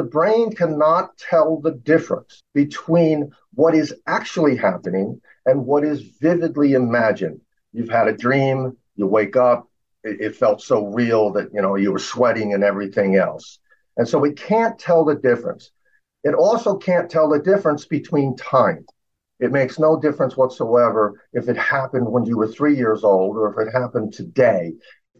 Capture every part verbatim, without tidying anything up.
the brain cannot tell the difference between what is actually happening and what is vividly imagined. You've had a dream, you wake up, it, it felt so real that, you know, you were sweating and everything else. And so it can't tell the difference. It also can't tell the difference between time. It makes no difference whatsoever if it happened when you were three years old or if it happened today.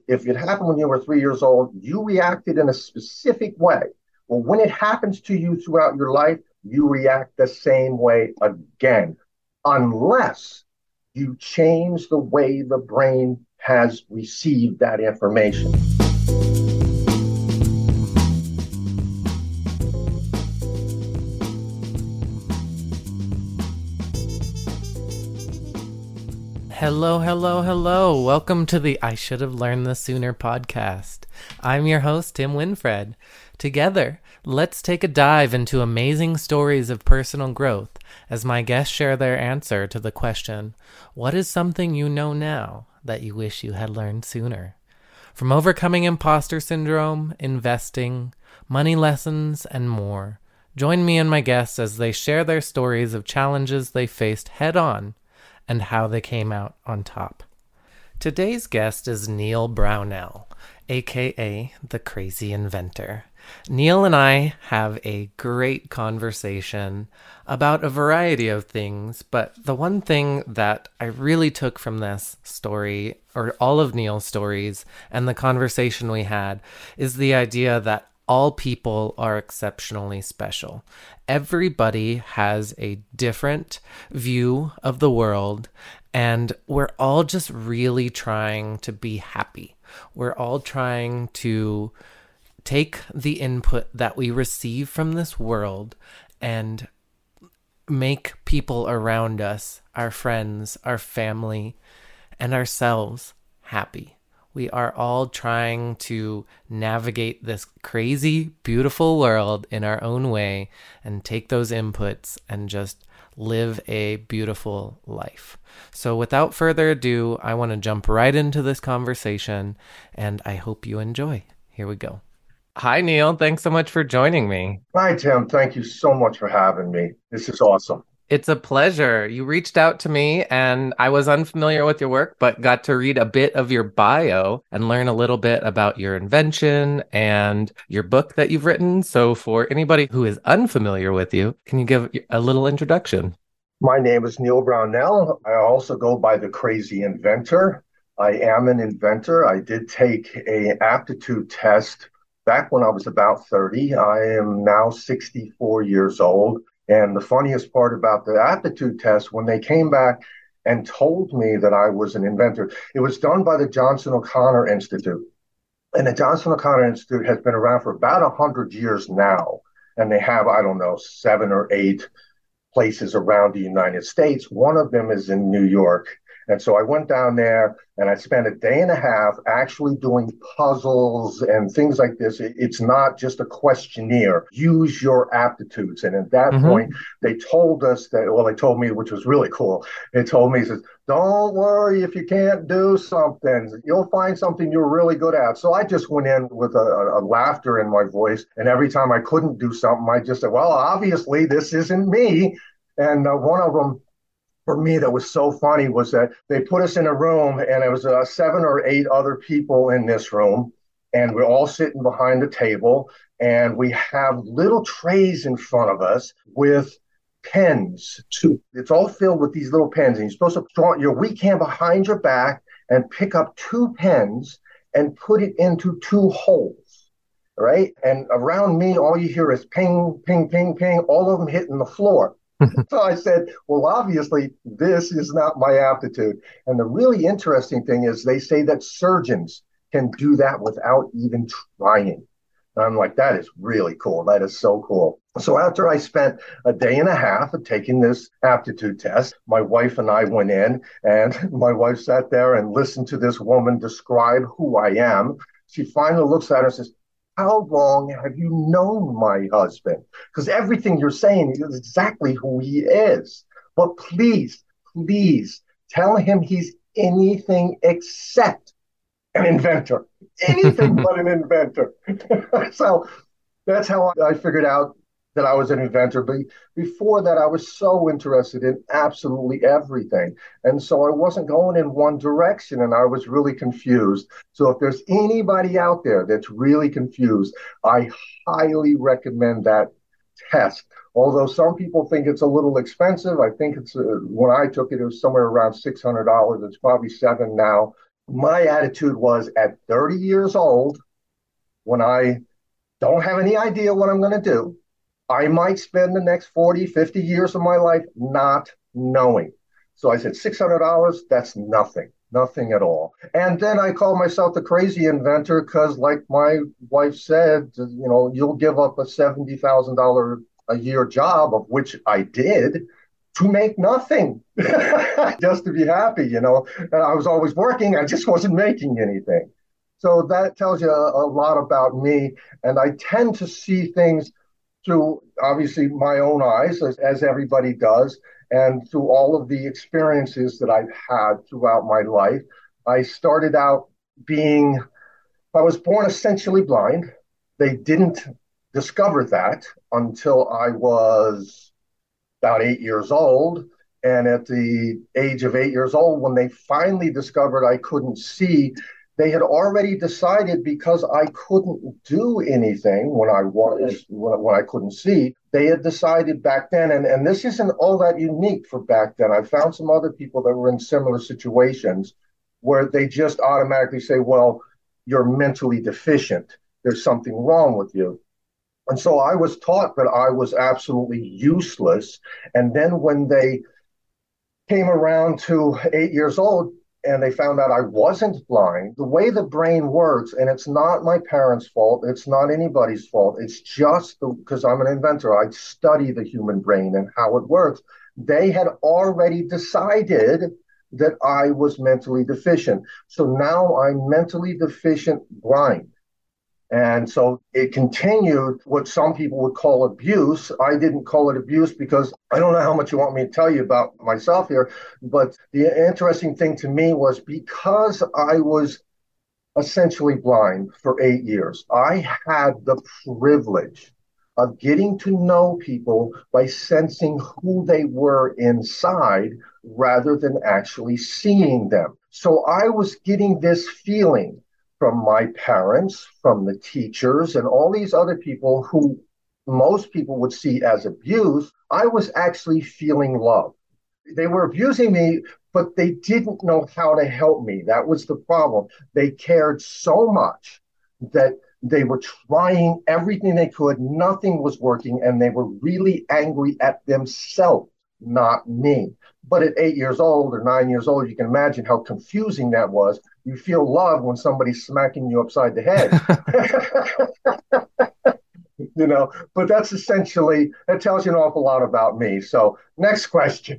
If it happened when you were three years old, you reacted in a specific way. Well, when it happens to you throughout your life, you react the same way again, unless you change the way the brain has received that information. Hello, hello, hello. Welcome to the I Should Have Learned This Sooner podcast. I'm your host, Tim Winfred. Together, let's take a dive into amazing stories of personal growth as my guests share their answer to the question, what is something you know now that you wish you had learned sooner? From overcoming imposter syndrome, investing, money lessons, and more. Join me and my guests as they share their stories of challenges they faced head-on and how they came out on top. Today's guest is Neal Brownell, aka The Crazy Inventor. Neal and I have a great conversation about a variety of things, but the one thing that I really took from this story, or all of Neal's stories and the conversation we had, is the idea that all people are exceptionally special. Everybody has a different view of the world, and we're all just really trying to be happy. We're all trying to take the input that we receive from this world and make people around us, our friends, our family, and ourselves happy. We are all trying to navigate this crazy, beautiful world in our own way and take those inputs and just live a beautiful life. So without further ado, I want to jump right into this conversation, and I hope you enjoy. Here we go. Hi, Neal. Thanks so much for joining me. Hi, Tim. Thank you so much for having me. This is awesome. It's a pleasure. You reached out to me and I was unfamiliar with your work, but got to read a bit of your bio and learn a little bit about your invention and your book that you've written. So for anybody who is unfamiliar with you, can you give a little introduction? My name is Neal Brownell. I also go by The Crazy Inventor. I am an inventor. I did take an aptitude test back when I was about thirty. I am now sixty-four years old. And the funniest part about the aptitude test, when they came back and told me that I was an inventor, it was done by the Johnson O'Connor Institute. And the Johnson O'Connor Institute has been around for about one hundred years now. And they have, I don't know, seven or eight places around the United States. One of them is in New York. And so I went down there and I spent a day and a half actually doing puzzles and things like this. It's not just a questionnaire. Use your aptitudes. And at that mm-hmm. point, they told us that, well, they told me, which was really cool. They told me, says, don't worry if you can't do something. You'll find something you're really good at. So I just went in with a, a, a laughter in my voice. And every time I couldn't do something, I just said, well, obviously this isn't me. And uh, one of them, for me, that was so funny was that they put us in a room and it was uh, seven or eight other people in this room, and we're all sitting behind the table, and we have little trays in front of us with pens too. It's all filled with these little pens, and you're supposed to draw your weak hand behind your back and pick up two pens and put it into two holes, right? And around me, all you hear is ping, ping, ping, ping, all of them hitting the floor. So I said, well, obviously, this is not my aptitude. And the really interesting thing is they say that surgeons can do that without even trying. And I'm like, that is really cool. That is so cool. So after I spent a day and a half of taking this aptitude test, my wife and I went in, and my wife sat there and listened to this woman describe who I am. She finally looks at her and says, how long have you known my husband? Because everything you're saying is exactly who he is. But please, please tell him he's anything except an inventor. Anything but an inventor. So that's how I figured out that I was an inventor. But before that, I was so interested in absolutely everything. And so I wasn't going in one direction, and I was really confused. So if there's anybody out there that's really confused, I highly recommend that test. Although some people think it's a little expensive. I think it's, uh, when I took it, it was somewhere around six hundred dollars. It's probably seven now. My attitude was, at thirty years old, when I don't have any idea what I'm going to do, I might spend the next forty, fifty years of my life not knowing. So I said, six hundred dollars, that's nothing, nothing at all. And then I called myself the crazy inventor because, like my wife said, you know, you'll give up a seventy thousand dollars a year job, of which I did, to make nothing, just to be happy, you know. And I was always working, I just wasn't making anything. So that tells you a, a lot about me. And I tend to see things through, obviously, my own eyes, as, as everybody does, and through all of the experiences that I've had throughout my life. I started out being, I was born essentially blind. They didn't discover that until I was about eight years old. And at the age of eight years old, when they finally discovered I couldn't see, they had already decided, because I couldn't do anything when I was, when I couldn't see, they had decided back then, and, and this isn't all that unique for back then. I found some other people that were in similar situations where they just automatically say, well, you're mentally deficient. There's something wrong with you. And so I was taught that I was absolutely useless. And then when they came around to eight years old, and they found out I wasn't blind, the way the brain works, and it's not my parents' fault, it's not anybody's fault, it's just because I'm an inventor, I study the human brain and how it works. They had already decided that I was mentally deficient. So now I'm mentally deficient blind. And so it continued what some people would call abuse. I didn't call it abuse because I don't know how much you want me to tell you about myself here. But the interesting thing to me was, because I was essentially blind for eight years, I had the privilege of getting to know people by sensing who they were inside rather than actually seeing them. So I was getting this feeling from my parents, from the teachers, and all these other people who most people would see as abuse. I was actually feeling love. They were abusing me, but they didn't know how to help me. That was the problem. They cared so much that they were trying everything they could. Nothing was working, and they were really angry at themselves, not me. But at eight years old or nine years old, you can imagine how confusing that was. You feel love when somebody's smacking you upside the head. You know, but that's essentially, that tells you an awful lot about me. So next question.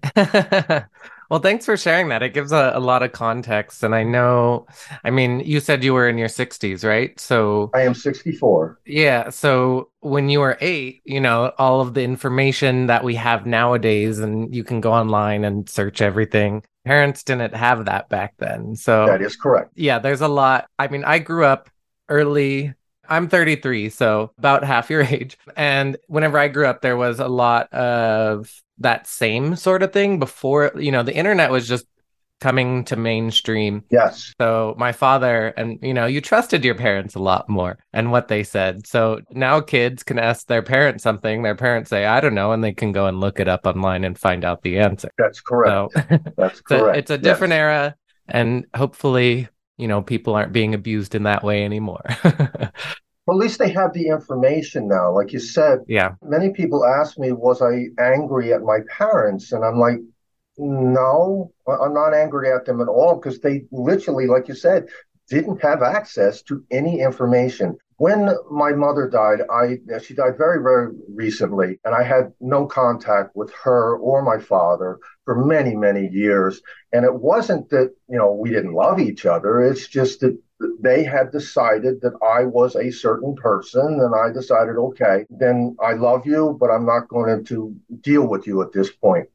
Well, thanks for sharing that. It gives a, a lot of context. And I know, I mean, you said you were in your sixties, right? So I am sixty-four. Yeah. So when you were eight, you know, all of the information that we have nowadays, and you can go online and search everything. Parents didn't have that back then. So that is correct. Yeah. There's a lot. I mean, I grew up early. I'm thirty-three, so about half your age. And whenever I grew up, there was a lot of that same sort of thing before, you know, the internet was just coming to mainstream. Yes. So my father, and, you know, you trusted your parents a lot more and what they said. So now kids can ask their parents something, their parents say, I don't know, and they can go and look it up online and find out the answer. That's correct. So, That's correct. So it's a different yes. era, and hopefully, you know, people aren't being abused in that way anymore. Well, at least they have the information now. Like you said, yeah. Many people ask me, was I angry at my parents? And I'm like, no, I'm not angry at them at all, because they literally, like you said, didn't have access to any information. When my mother died, I she died very, very recently, and I had no contact with her or my father for many, many years. And it wasn't that, you know, we didn't love each other. It's just that they had decided that I was a certain person, and I decided, okay, then I love you, but I'm not going to deal with you at this point.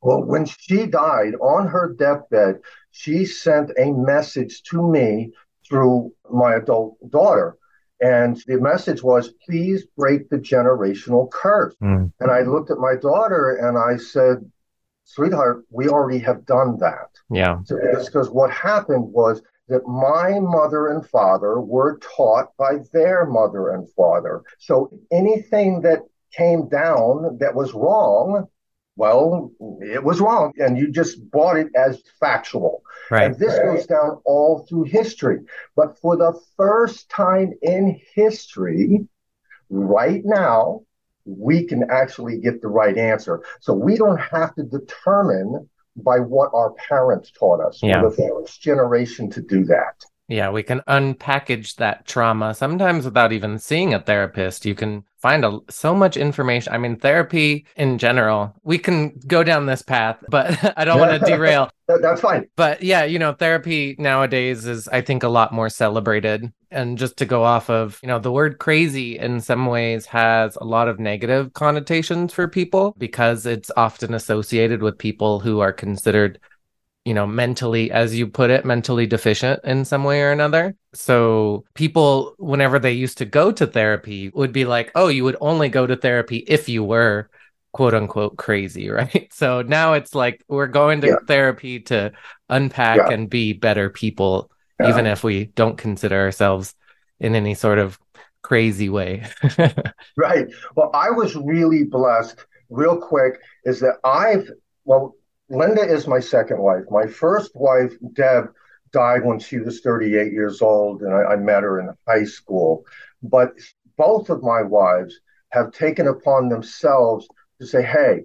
Well, when she died, on her deathbed, she sent a message to me through my adult daughter. And the message was, please break the generational curse. Mm. And I looked at my daughter and I said, sweetheart, we already have done that. Yeah. So, because what happened was that my mother and father were taught by their mother and father. So anything that came down that was wrong, well, it was wrong. And you just bought it as factual. Right. And this goes down all through history. But for the first time in history, right now, we can actually get the right answer. So we don't have to determine by what our parents taught us. Yeah. We're the first generation to do that. Yeah, we can unpackage that trauma sometimes without even seeing a therapist. You can find a, so much information. I mean, therapy in general, we can go down this path, but I don't want to derail. That's fine. But yeah, you know, therapy nowadays is, I think, a lot more celebrated. And just to go off of, you know, the word crazy in some ways has a lot of negative connotations for people because it's often associated with people who are considered, you know, mentally, as you put it, mentally deficient in some way or another. So people, whenever they used to go to therapy, would be like, oh, you would only go to therapy if you were, quote unquote, crazy, right? So now it's like, we're going to yeah. therapy to unpack yeah. and be better people, yeah. even if we don't consider ourselves in any sort of crazy way. Right. Well, I was really blessed, real quick, is that I've, well, Linda is my second wife. My first wife, Deb, died when she was thirty-eight years old, and I, I met her in high school. But both of my wives have taken upon themselves to say, hey,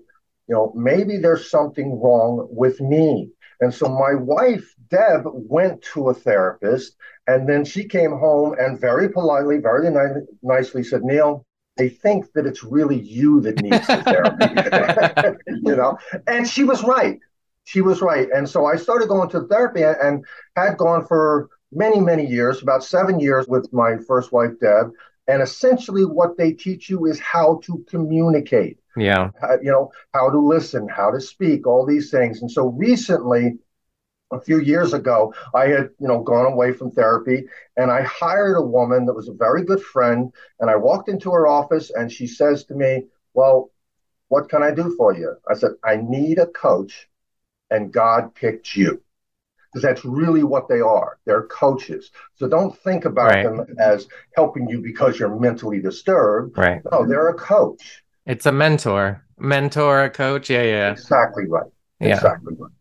you know, maybe there's something wrong with me. And so my wife, Deb, went to a therapist, and then she came home and very politely, very ni- nicely said, Neal, they think that it's really you that needs the therapy, you know? And she was right. She was right. And so I started going to therapy and had gone for many, many years, about seven years with my first wife, Deb. And essentially what they teach you is how to communicate. Yeah. Uh, you know, how to listen, how to speak, all these things. And so recently, a few years ago, I had, you know, gone away from therapy, and I hired a woman that was a very good friend, and I walked into her office, and she says to me, well, what can I do for you? I said, I need a coach, and God picked you, because that's really what they are. They're coaches. So don't think about right. them as helping you because you're mentally disturbed. Right. No, they're a coach. It's a mentor. Mentor, a coach, yeah, yeah. Exactly right. Yeah. Exactly right.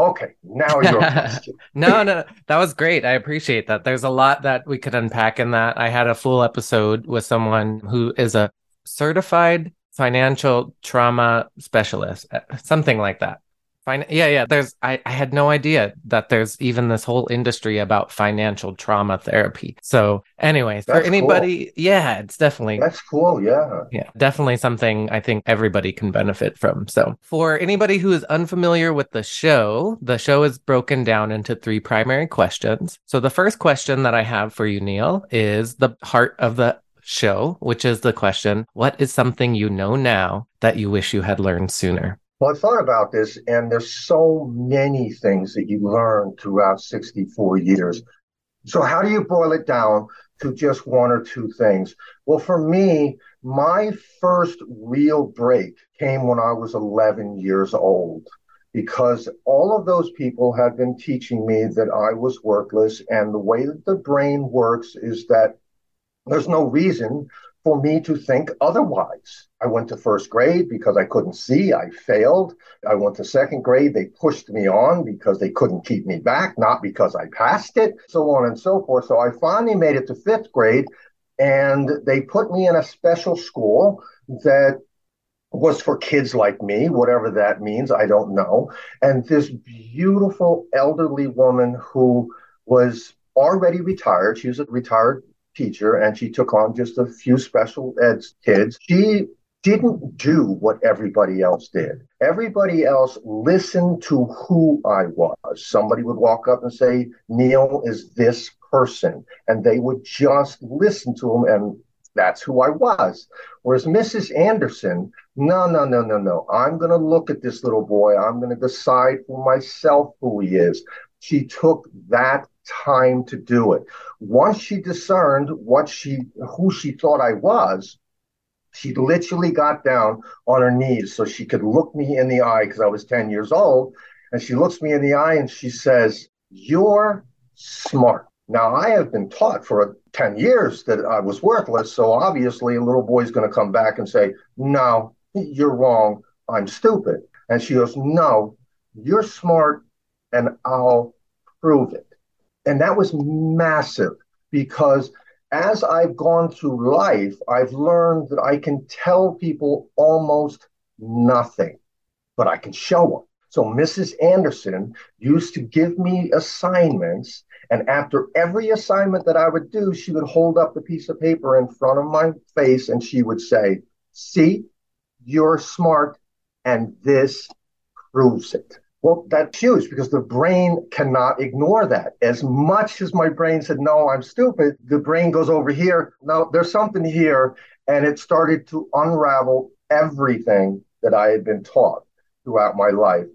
Okay, now your question. no, no, no, that was great. I appreciate that. There's a lot that we could unpack in that. I had a full episode with someone who is a certified financial trauma specialist, something like that. Fin- yeah, yeah. There's. I, I had no idea that there's even this whole industry about financial trauma therapy. So anyways, That's for anybody, cool. yeah, it's definitely... That's cool, yeah. Yeah, definitely something I think everybody can benefit from. So for anybody who is unfamiliar with the show, the show is broken down into three primary questions. So the first question that I have for you, Neal, is the heart of the show, which is the question, what is something you know now that you wish you had learned sooner? Well, I thought about this, and there's so many things that you learn throughout sixty-four years. So how do you boil it down to just one or two things? Well, for me, my first real break came when I was eleven years old, because all of those people had been teaching me that I was worthless, and the way that the brain works is that there's no reason for me to think otherwise. I went to first grade because I couldn't see. I failed. I went to second grade. They pushed me on because they couldn't keep me back, not because I passed it, so on and so forth. So I finally made it to fifth grade, and they put me in a special school that was for kids like me, whatever that means, I don't know. And this beautiful elderly woman who was already retired, she was a retired teacher, and she took on just a few special ed kids. She didn't do what everybody else did. Everybody else listened to who I was. Somebody would walk up and say, Neal is this person. And they would just listen to him, and that's who I was. Whereas Missus Anderson, no, no, no, no, no. I'm going to look at this little boy. I'm going to decide for myself who he is. she took that time to do it. Once she discerned what she, who she thought I was, she literally got down on her knees so she could look me in the eye, because I was ten years old. And she looks me in the eye and she says, "You're smart." Now, I have been taught for ten years that I was worthless. So obviously a little boy's going to come back and say, "No, you're wrong. I'm stupid." And she goes, "No, you're smart and I'll prove it." And that was massive, because as I've gone through life, I've learned that I can tell people almost nothing, but I can show them. So Missus Anderson used to give me assignments, and after every assignment that I would do, she would hold up the piece of paper in front of my face and she would say, "See, you're smart, and this proves it." Well, that's huge, because the brain cannot ignore that. As much as my brain said, "No, I'm stupid," the brain goes over here. "No, there's something here." And it started to unravel everything that I had been taught throughout my life.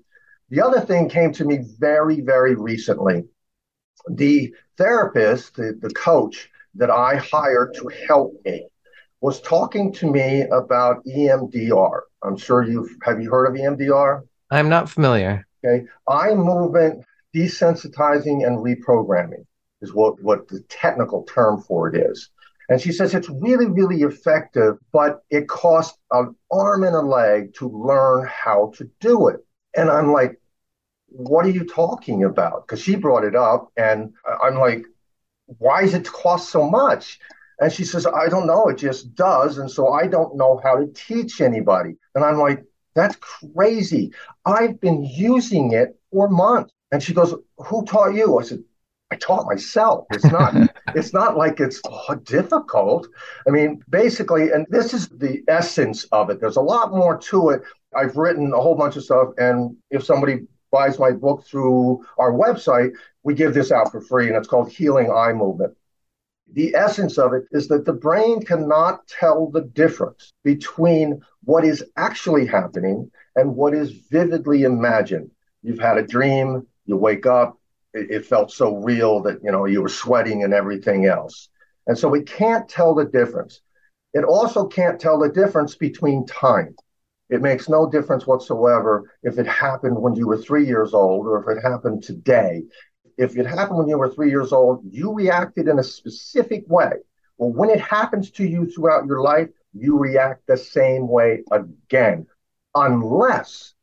The other thing came to me very, very recently. The therapist, the, the coach that I hired to help me, was talking to me about E M D R. I'm sure you've, have you heard of E M D R? I'm not familiar. Okay. Eye movement desensitizing and reprogramming is what, what the technical term for it is. And she says it's really, really effective, but it costs an arm and a leg to learn how to do it. And I'm like, "What are you talking about?" Because she brought it up and I'm like, "Why does it cost so much?" And she says, "I don't know. It just does. And so I don't know how to teach anybody." And I'm like, "That's crazy. I've been using it for months." And she goes, "Who taught you?" I said, "I taught myself. It's not, it's not like it's oh, difficult." I mean, basically, and this is the essence of it. There's a lot more to it. I've written a whole bunch of stuff. And if somebody buys my book through our website, we give this out for free. And it's called Healing Eye Movement. The essence of it is that the brain cannot tell the difference between what is actually happening and what is vividly imagined. You've had a dream, you wake up, it, it felt so real that, you know, you were sweating and everything else. And so it can't tell the difference. It also can't tell the difference between time. It makes no difference whatsoever if it happened when you were three years old or if it happened today. If it happened when you were three years old, you reacted in a specific way. Well, when it happens to you throughout your life, you react the same way again, unless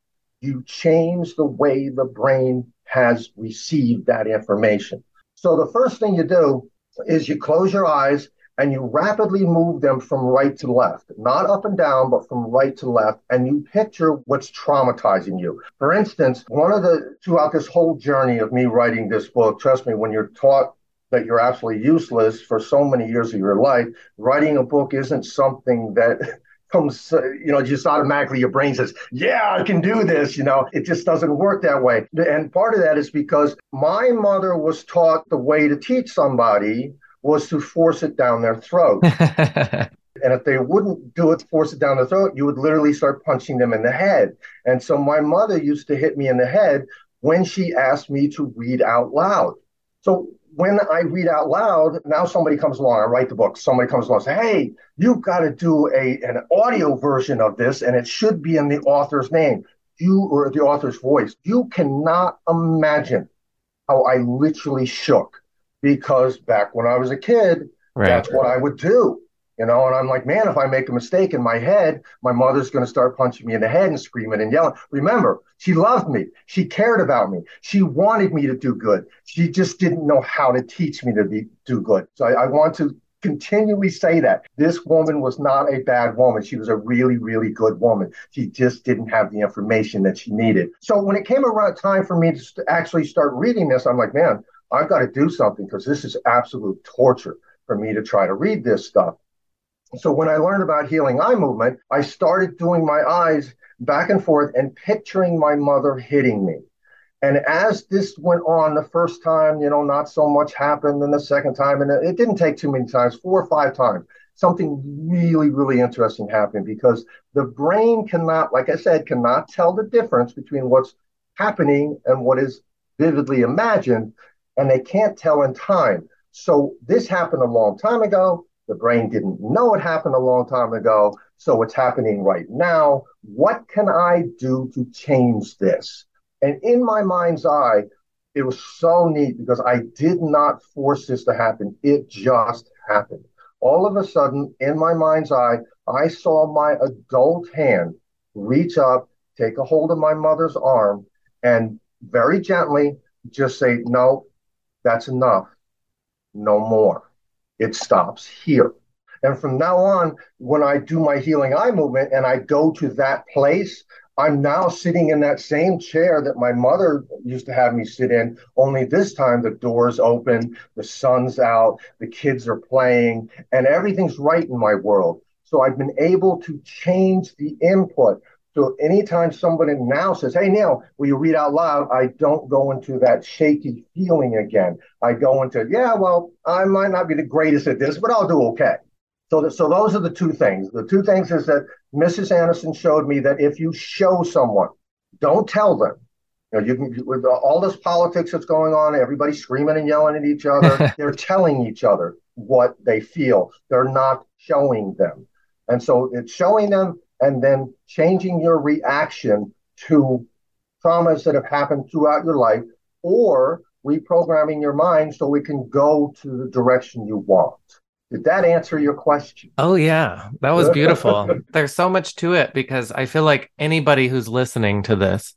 you change the way the brain has received that information. So the first thing you do is you close your eyes and you rapidly move them from right to left, not up and down, but from right to left. And you picture what's traumatizing you. For instance, one of the, throughout this whole journey of me writing this book, trust me, when you're taught that you're absolutely useless for so many years of your life, writing a book isn't something that comes, you know, just automatically your brain says, "Yeah, I can do this." You know, it just doesn't work that way. And part of that is because my mother was taught the way to teach somebody was to force it down their throat. And if they wouldn't do it, force it down their throat, you would literally start punching them in the head. And so my mother used to hit me in the head when she asked me to read out loud. So when I read out loud, now somebody comes along, I write the book, somebody comes along and says, "Hey, you've got to do a an audio version of this, and it should be in the author's name, you or the author's voice." You cannot imagine how I literally shook. Because back when I was a kid, right, that's what I would do, you know, and I'm like, man, if I make a mistake in my head, my mother's going to start punching me in the head and screaming and yelling. Remember, she loved me. She cared about me. She wanted me to do good. She just didn't know how to teach me to be, do good. So I, I want to continually say that this woman was not a bad woman. She was a really, really good woman. She just didn't have the information that she needed. So when it came around time for me to st- actually start reading this, I'm like, man, I've got to do something, because this is absolute torture for me to try to read this stuff. So when I learned about Healing Eye Movement, I started doing my eyes back and forth and picturing my mother hitting me. And as this went on, the first time, you know, not so much happened. And the second time, and it didn't take too many times, four or five times, something really, really interesting happened, because the brain cannot, like I said, cannot tell the difference between what's happening and what is vividly imagined, and they can't tell in time. So this happened a long time ago. The brain didn't know it happened a long time ago. So it's happening right now. What can I do to change this? And in my mind's eye, it was so neat because I did not force this to happen. It just happened. All of a sudden, in my mind's eye, I saw my adult hand reach up, take a hold of my mother's arm, and very gently just say, no, that's enough. No more. It stops here. And from now on, when I do my healing eye movement and I go to that place, I'm now sitting in that same chair that my mother used to have me sit in, only this time the door's open, the sun's out, the kids are playing, and everything's right in my world. So I've been able to change the input. So anytime somebody now says, hey, Neal, will you read out loud? I don't go into that shaky feeling again. I go into, yeah, well, I might not be the greatest at this, but I'll do okay. So, that, so those are the two things. The two things is that Missus Anderson showed me that if you show someone, don't tell them. You know, you can, with all this politics that's going on, everybody screaming and yelling at each other, they're telling each other what they feel. They're not showing them. And so it's showing them and then changing your reaction to traumas that have happened throughout your life, or reprogramming your mind so we can go to the direction you want. Did that answer your question? Oh, yeah. That was beautiful. There's so much to it because I feel like anybody who's listening to this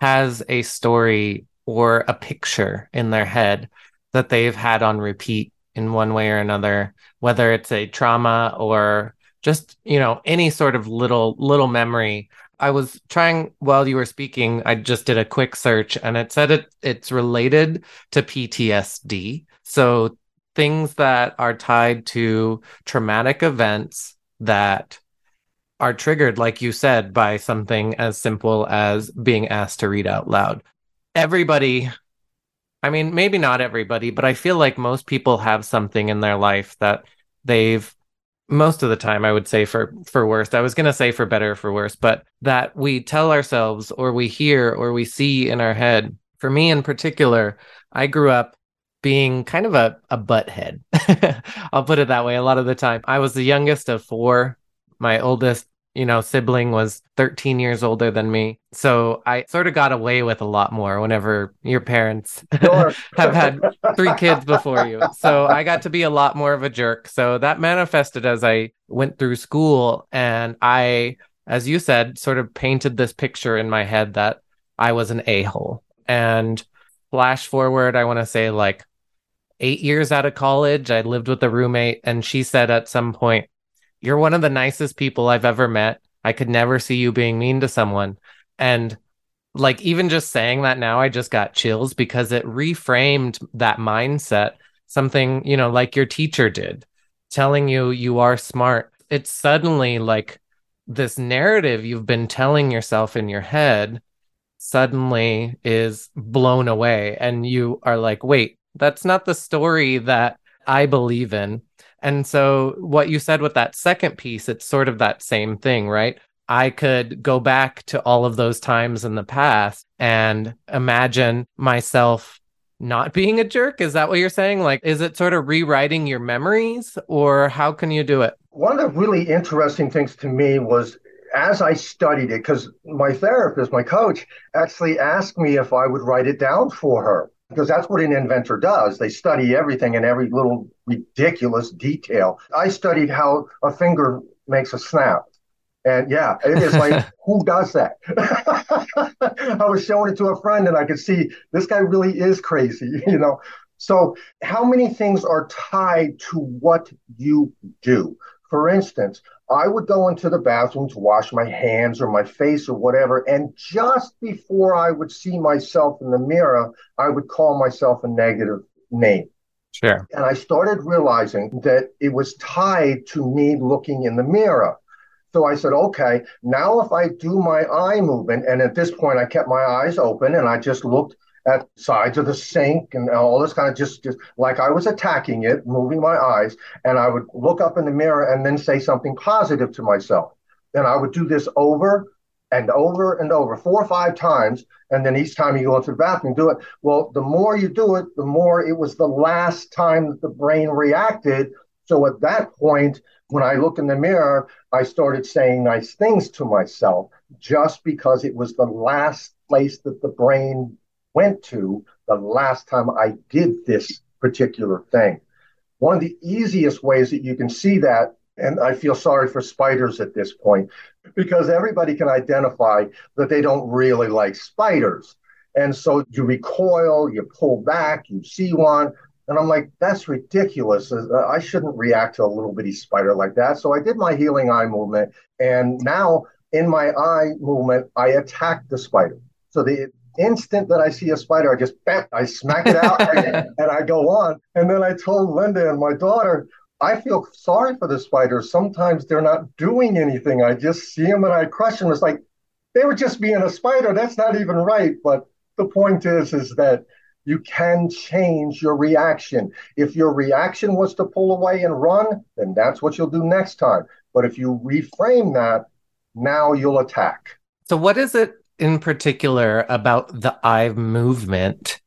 has a story or a picture in their head that they've had on repeat in one way or another, whether it's a trauma or just, you know, any sort of little, little memory. I was trying while you were speaking, I just did a quick search and it said it it's related to P T S D. So things that are tied to traumatic events that are triggered, like you said, by something as simple as being asked to read out loud. Everybody, I mean, maybe not everybody, but I feel like most people have something in their life that they've, most of the time, I would say for, for worse, I was going to say for better or for worse, but that we tell ourselves or we hear or we see in our head. For me in particular, I grew up being kind of a, a butthead. I'll put it that way. A lot of the time, I was the youngest of four. My oldest, you know, sibling was thirteen years older than me. So I sort of got away with a lot more whenever your parents sure. have had three kids before you. So I got to be a lot more of a jerk. So that manifested as I went through school. And I, as you said, sort of painted this picture in my head that I was an a-hole. And flash forward, I want to say like eight years out of college, I lived with a roommate and she said at some point, you're one of the nicest people I've ever met. I could never see you being mean to someone. And like, even just saying that now, I just got chills because it reframed that mindset. Something, you know, like your teacher did, telling you you are smart. It's suddenly like this narrative you've been telling yourself in your head suddenly is blown away. And you are like, wait, that's not the story that I believe in. And so what you said with that second piece, it's sort of that same thing, right? I could go back to all of those times in the past and imagine myself not being a jerk. Is that what you're saying? Like, is it sort of rewriting your memories or how can you do it? One of the really interesting things to me was as I studied it, because my therapist, my coach, actually asked me if I would write it down for her. Because that's what an inventor does. They study everything in every little ridiculous detail. I studied how a finger makes a snap. And yeah, it is like, who does that? I was showing it to a friend and I could see this guy really is crazy, you know? So how many things are tied to what you do? For instance, I would go into the bathroom to wash my hands or my face or whatever. And just before I would see myself in the mirror, I would call myself a negative name. Sure. And I started realizing that it was tied to me looking in the mirror. So I said, okay, now if I do my eye movement, and at this point I kept my eyes open and I just looked at sides of the sink and all this kind of just, just like I was attacking it, moving my eyes, and I would look up in the mirror and then say something positive to myself. Then I would do this over and over and over, four or five times, and then each time you go into the bathroom, do it. Well, the more you do it, the more it was the last time that the brain reacted. So at that point, when I look in the mirror, I started saying nice things to myself just because it was the last place that the brain went to the last time I did this particular thing. One of the easiest ways that you can see that, and I feel sorry for spiders at this point, because everybody can identify that they don't really like spiders. And so you recoil, you pull back, you see one. And I'm like, that's ridiculous. I shouldn't react to a little bitty spider like that. So I did my healing eye movement. And now in my eye movement, I attack the spider. So the instant that I see a spider, I just, bam, I smack it out and, and I go on. And then I told Linda and my daughter, I feel sorry for the spiders. Sometimes they're not doing anything. I just see them and I crush them. It's like, they were just being a spider. That's not even right. But the point is, is that you can change your reaction. If your reaction was to pull away and run, then that's what you'll do next time. But if you reframe that, now you'll attack. So what is it in particular about the eye movement,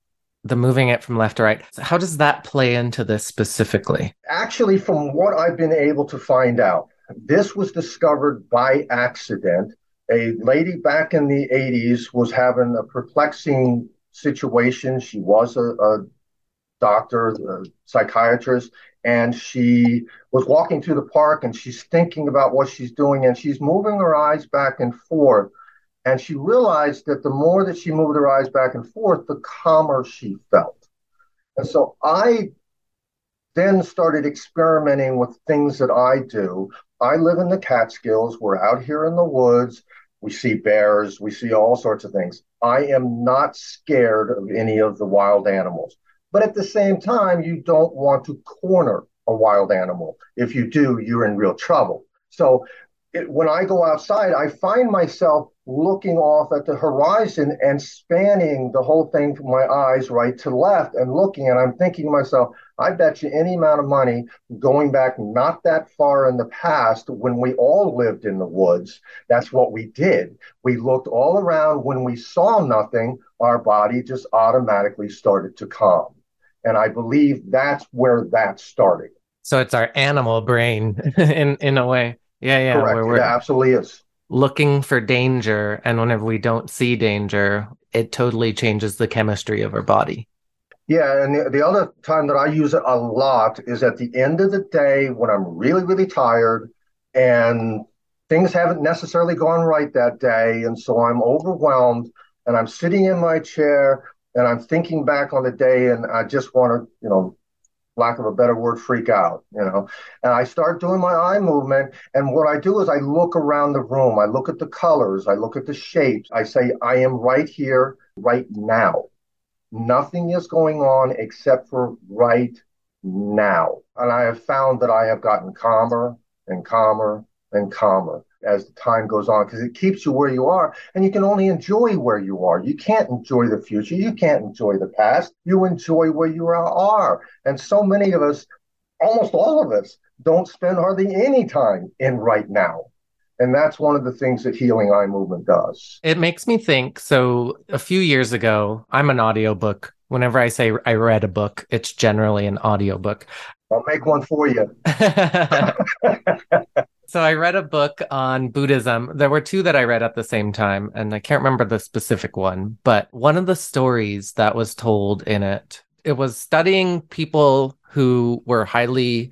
the moving it from left to right? How does that play into this specifically? Actually, from what I've been able to find out, this was discovered by accident. A lady back in the eighties was having a perplexing situation. She was a, a doctor, a psychiatrist, and she was walking through the park and she's thinking about what she's doing and she's moving her eyes back and forth. And she realized that the more that she moved her eyes back and forth, the calmer she felt. And so I then started experimenting with things that I do. I live in the Catskills. We're out here in the woods. We see bears, we see all sorts of things. I am not scared of any of the wild animals. But at the same time, you don't want to corner a wild animal. If you do, you're in real trouble. So it, when I go outside, I find myself looking off at the horizon and spanning the whole thing from my eyes right to left and looking, and I'm thinking to myself, I bet you any amount of money going back not that far in the past when we all lived in the woods, that's what we did. We looked all around. When we saw nothing, our body just automatically started to calm. And I believe that's where that started. So it's our animal brain in, in a way. Yeah, yeah. Correct. Where we're... It absolutely is. Looking for danger, and whenever we don't see danger, it totally changes the chemistry of our body. Yeah, and the, the other time that I use it a lot is at the end of the day when I'm really, really tired and things haven't necessarily gone right that day, and so I'm overwhelmed, and I'm sitting in my chair, and I'm thinking back on the day, and I just want to, you know, lack of a better word, freak out, you know, and I start doing my eye movement. And what I do is I look around the room. I look at the colors. I look at the shapes. I say, I am right here, right now. Nothing is going on except for right now. And I have found that I have gotten calmer and calmer and calmer as the time goes on, because it keeps you where you are, and you can only enjoy where you are. You can't enjoy the future. You can't enjoy the past. You enjoy where you are. And so many of us, almost all of us, don't spend hardly any time in right now. And that's one of the things that Healing Eye Movement does. It makes me think, so a few years ago, I'm an audiobook. Whenever I say I read a book, it's generally an audiobook. I'll make one for you. So I read a book on Buddhism. There were two that I read at the same time, and I can't remember the specific one, but one of the stories that was told in it, it was studying people who were highly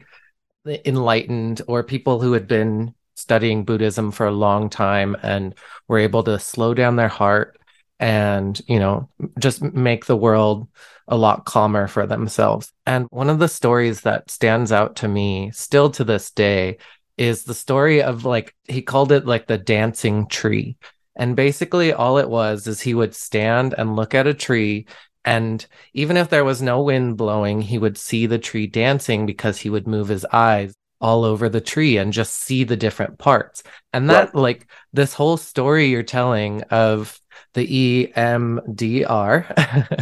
enlightened or people who had been studying Buddhism for a long time and were able to slow down their heart and, you know, just make the world a lot calmer for themselves. And one of the stories that stands out to me still to this day is the story of, like, he called it like the dancing tree. And basically all it was is he would stand and look at a tree. And even if there was no wind blowing, he would see the tree dancing because he would move his eyes all over the tree and just see the different parts. And that, yeah. Like this whole story you're telling of the E M D R.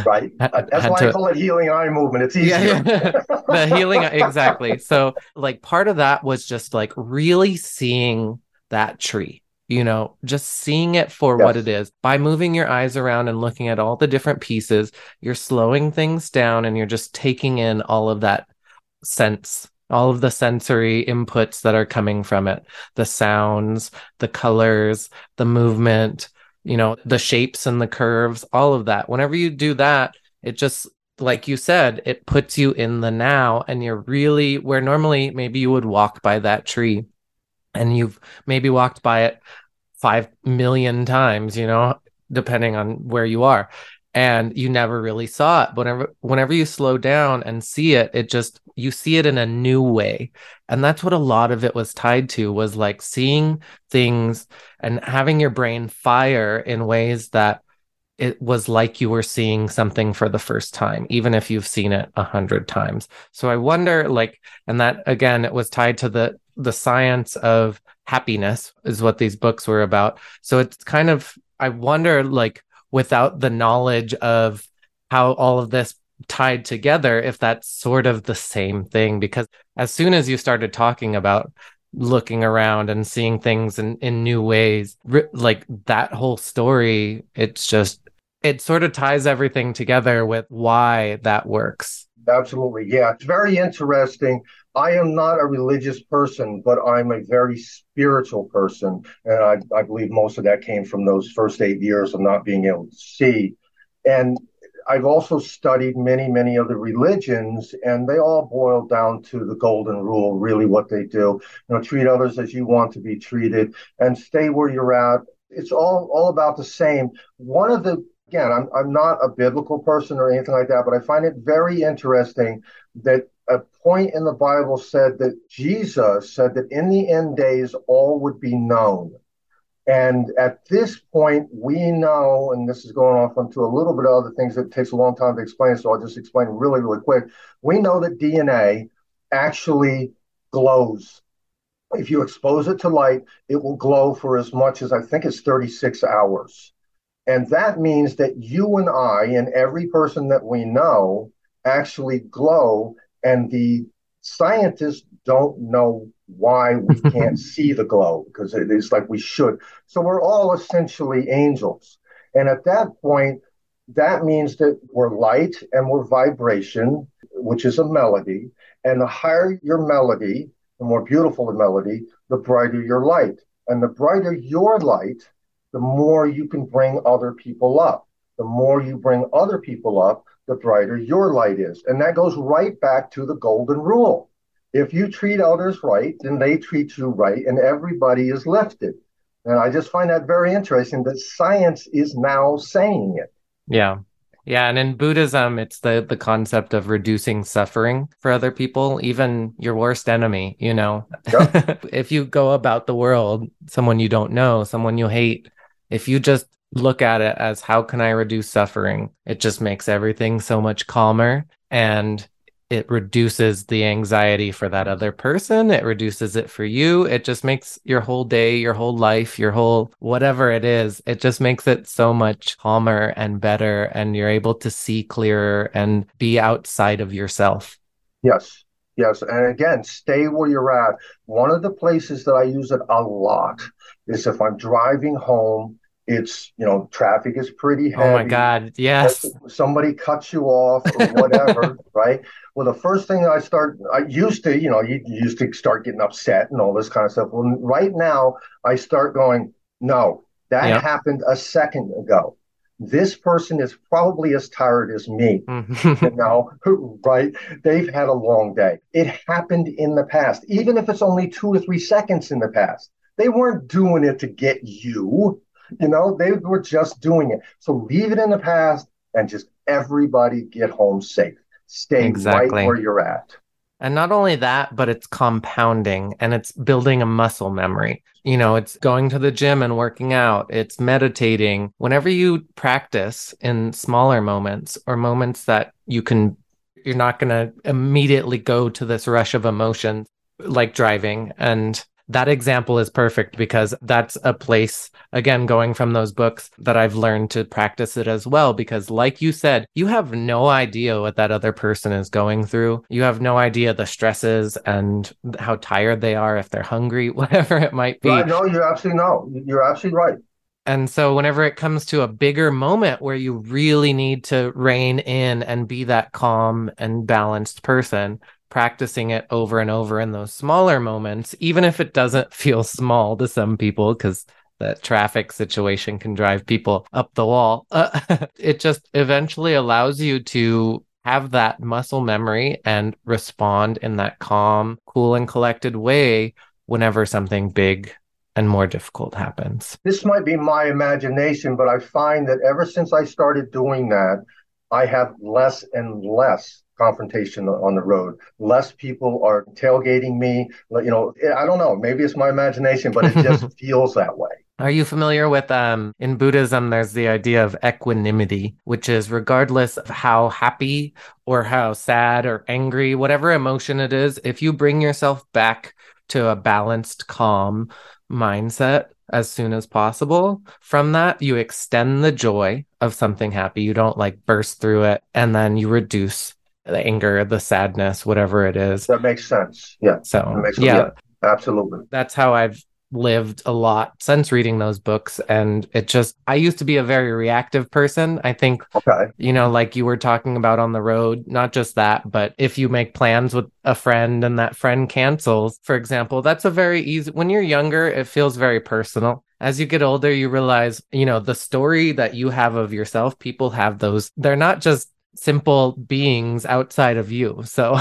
Right. That's why to... I call it healing eye movement. It's easier. Yeah, yeah. The healing, exactly. So like part of that was just like really seeing that tree you know, just seeing it for yes. what it is. By moving your eyes around and looking at all the different pieces, you're slowing things down and you're just taking in all of that sense, all of the sensory inputs that are coming from it, the sounds, the colors, the movement, you know, the shapes and the curves, all of that. Whenever you do that, it just, like you said, it puts you in the now, and you're really where normally maybe you would walk by that tree. And you've maybe walked by it five million times, you know, depending on where you are. And you never really saw it. Whenever, whenever you slow down and see it, it just, you see it in a new way. And that's what a lot of it was tied to, was like seeing things and having your brain fire in ways that it was like you were seeing something for the first time, even if you've seen it a hundred times. So I wonder, like, and that, again, it was tied to the the science of happiness is what these books were about. So it's kind of, I wonder, like, without the knowledge of how all of this tied together, if that's sort of the same thing, because as soon as you started talking about looking around and seeing things in, in new ways, like that whole story, it's just, it sort of ties everything together with why that works. Absolutely. Yeah. It's very interesting. I am not a religious person, but I'm a very spiritual person. And I, I believe most of that came from those first eight years of not being able to see. And I've also studied many, many other religions, and they all boil down to the golden rule, really what they do. You know, treat others as you want to be treated and stay where you're at. It's all, all about the same. One of the, again, I'm, I'm not a biblical person or anything like that, but I find it very interesting that a point in the Bible said that Jesus said that in the end days, all would be known. And at this point, we know, and this is going off onto a little bit of other things that takes a long time to explain, so I'll just explain really, really quick. We know that D N A actually glows. If you expose it to light, it will glow for as much as, I think it's thirty-six hours. And that means that you and I and every person that we know actually glow. And the scientists don't know why we can't see the glow, because it is like we should. So we're all essentially angels. And at that point, that means that we're light and we're vibration, which is a melody. And the higher your melody, the more beautiful the melody, the brighter your light. And the brighter your light, the more you can bring other people up. The more you bring other people up, the brighter your light is. And that goes right back to the golden rule. If you treat others right, then they treat you right, and everybody is lifted. And I just find that very interesting that science is now saying it. Yeah. Yeah. And in Buddhism, it's the, the concept of reducing suffering for other people, even your worst enemy, you know. Yeah. If you go about the world, someone you don't know, someone you hate, if you just look at it as how can I reduce suffering, it just makes everything so much calmer, and it reduces the anxiety for that other person. It reduces it for you. It just makes your whole day, your whole life, your whole whatever it is, it just makes it so much calmer and better, and you're able to see clearer and be outside of yourself. Yes, yes. And again, stay where you're at. One of the places that I use it a lot is if I'm driving home. It's, you know, traffic is pretty heavy. Oh, my God. Yes. Somebody cuts you off or whatever, right? Well, the first thing I start, I used to, you know, you used to start getting upset and all this kind of stuff. Well, right now, I start going, no, that yeah. happened a second ago. This person is probably as tired as me, you know, right? They've had a long day. It happened in the past, even if it's only two or three seconds in the past. They weren't doing it to get you. You know, they were just doing it. So leave it in the past and just everybody get home safe. Stay exactly. right where you're at. And not only that, but it's compounding and it's building a muscle memory. You know, it's going to the gym and working out. It's meditating. Whenever you practice in smaller moments or moments that you can, you're not going to immediately go to this rush of emotion, like driving and that example is perfect because that's a place, again, going from those books, that I've learned to practice it as well. Because like you said, you have no idea what that other person is going through. You have no idea the stresses and how tired they are, if they're hungry, whatever it might be. Right, no, you're absolutely no. You're absolutely right. And so whenever it comes to a bigger moment where you really need to rein in and be that calm and balanced person, practicing it over and over in those smaller moments, even if it doesn't feel small to some people, because that traffic situation can drive people up the wall, uh, it just eventually allows you to have that muscle memory and respond in that calm, cool, and collected way whenever something big and more difficult happens. This might be my imagination, but I find that ever since I started doing that, I have less and less confrontation on the road. Less people are tailgating me. You know, I don't know. Maybe it's my imagination, but it just feels that way. Are you familiar with, um, in Buddhism, there's the idea of equanimity, which is regardless of how happy or how sad or angry, whatever emotion it is, if you bring yourself back to a balanced, calm mindset as soon as possible, from that, you extend the joy of something happy. You don't like burst through it, and then you reduce the anger, the sadness, whatever it is. That makes sense. Yeah. So, makes sense. Yeah, yeah, absolutely. That's how I've lived a lot since reading those books. And it just, I used to be a very reactive person. I think, okay. you know, like you were talking about on the road, not just that, but if you make plans with a friend and that friend cancels, for example, that's a very easy, when you're younger, it feels very personal. As you get older, you realize, you know, the story that you have of yourself, people have those, they're not just simple beings outside of you. So,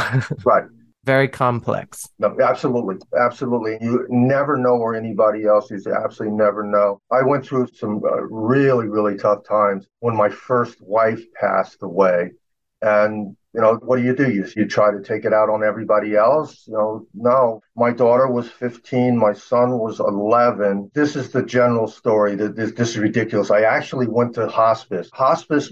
right. Very complex. No, absolutely. Absolutely. You never know where anybody else is. You absolutely never know. I went through some uh, really, really tough times when my first wife passed away. And, you know, what do you do? You, you try to take it out on everybody else? You know, no. My daughter was fifteen. My son was eleven. This is the general story. This, this is ridiculous. I actually went to hospice. Hospice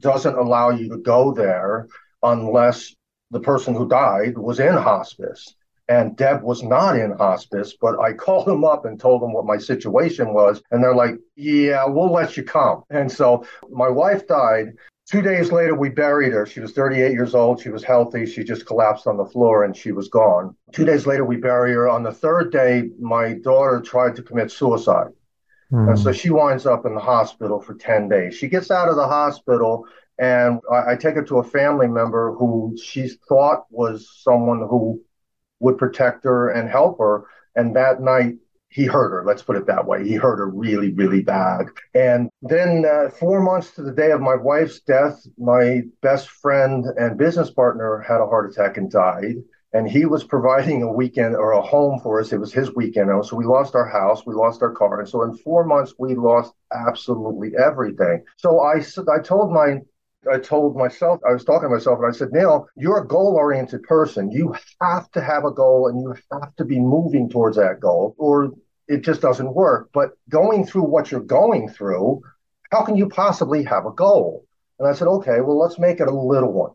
doesn't allow you to go there unless the person who died was in hospice, and Deb was not in hospice, but I called them up and told them what my situation was. And they're like, yeah, we'll let you come. And so my wife died. Two days later, we buried her. She was thirty-eight years old. She was healthy. She just collapsed on the floor and she was gone. Two days later, we buried her. On the third day, my daughter tried to commit suicide. Mm. And so she winds up in the hospital for ten days. She gets out of the hospital. And I, I take her to a family member who she thought was someone who would protect her and help her. And that night, he hurt her. Let's put it that way. He hurt her really, really bad. And then uh, four months to the day of my wife's death, my best friend and business partner had a heart attack and died. And he was providing a weekend or a home for us. It was his weekend. So we lost our house. We lost our car. And so in four months, we lost absolutely everything. So I, I told my... I told myself, I was talking to myself, and I said, Neal, you're a goal-oriented person. You have to have a goal, and you have to be moving towards that goal, or it just doesn't work. But going through what you're going through, how can you possibly have a goal? And I said, okay, well, let's make it a little one.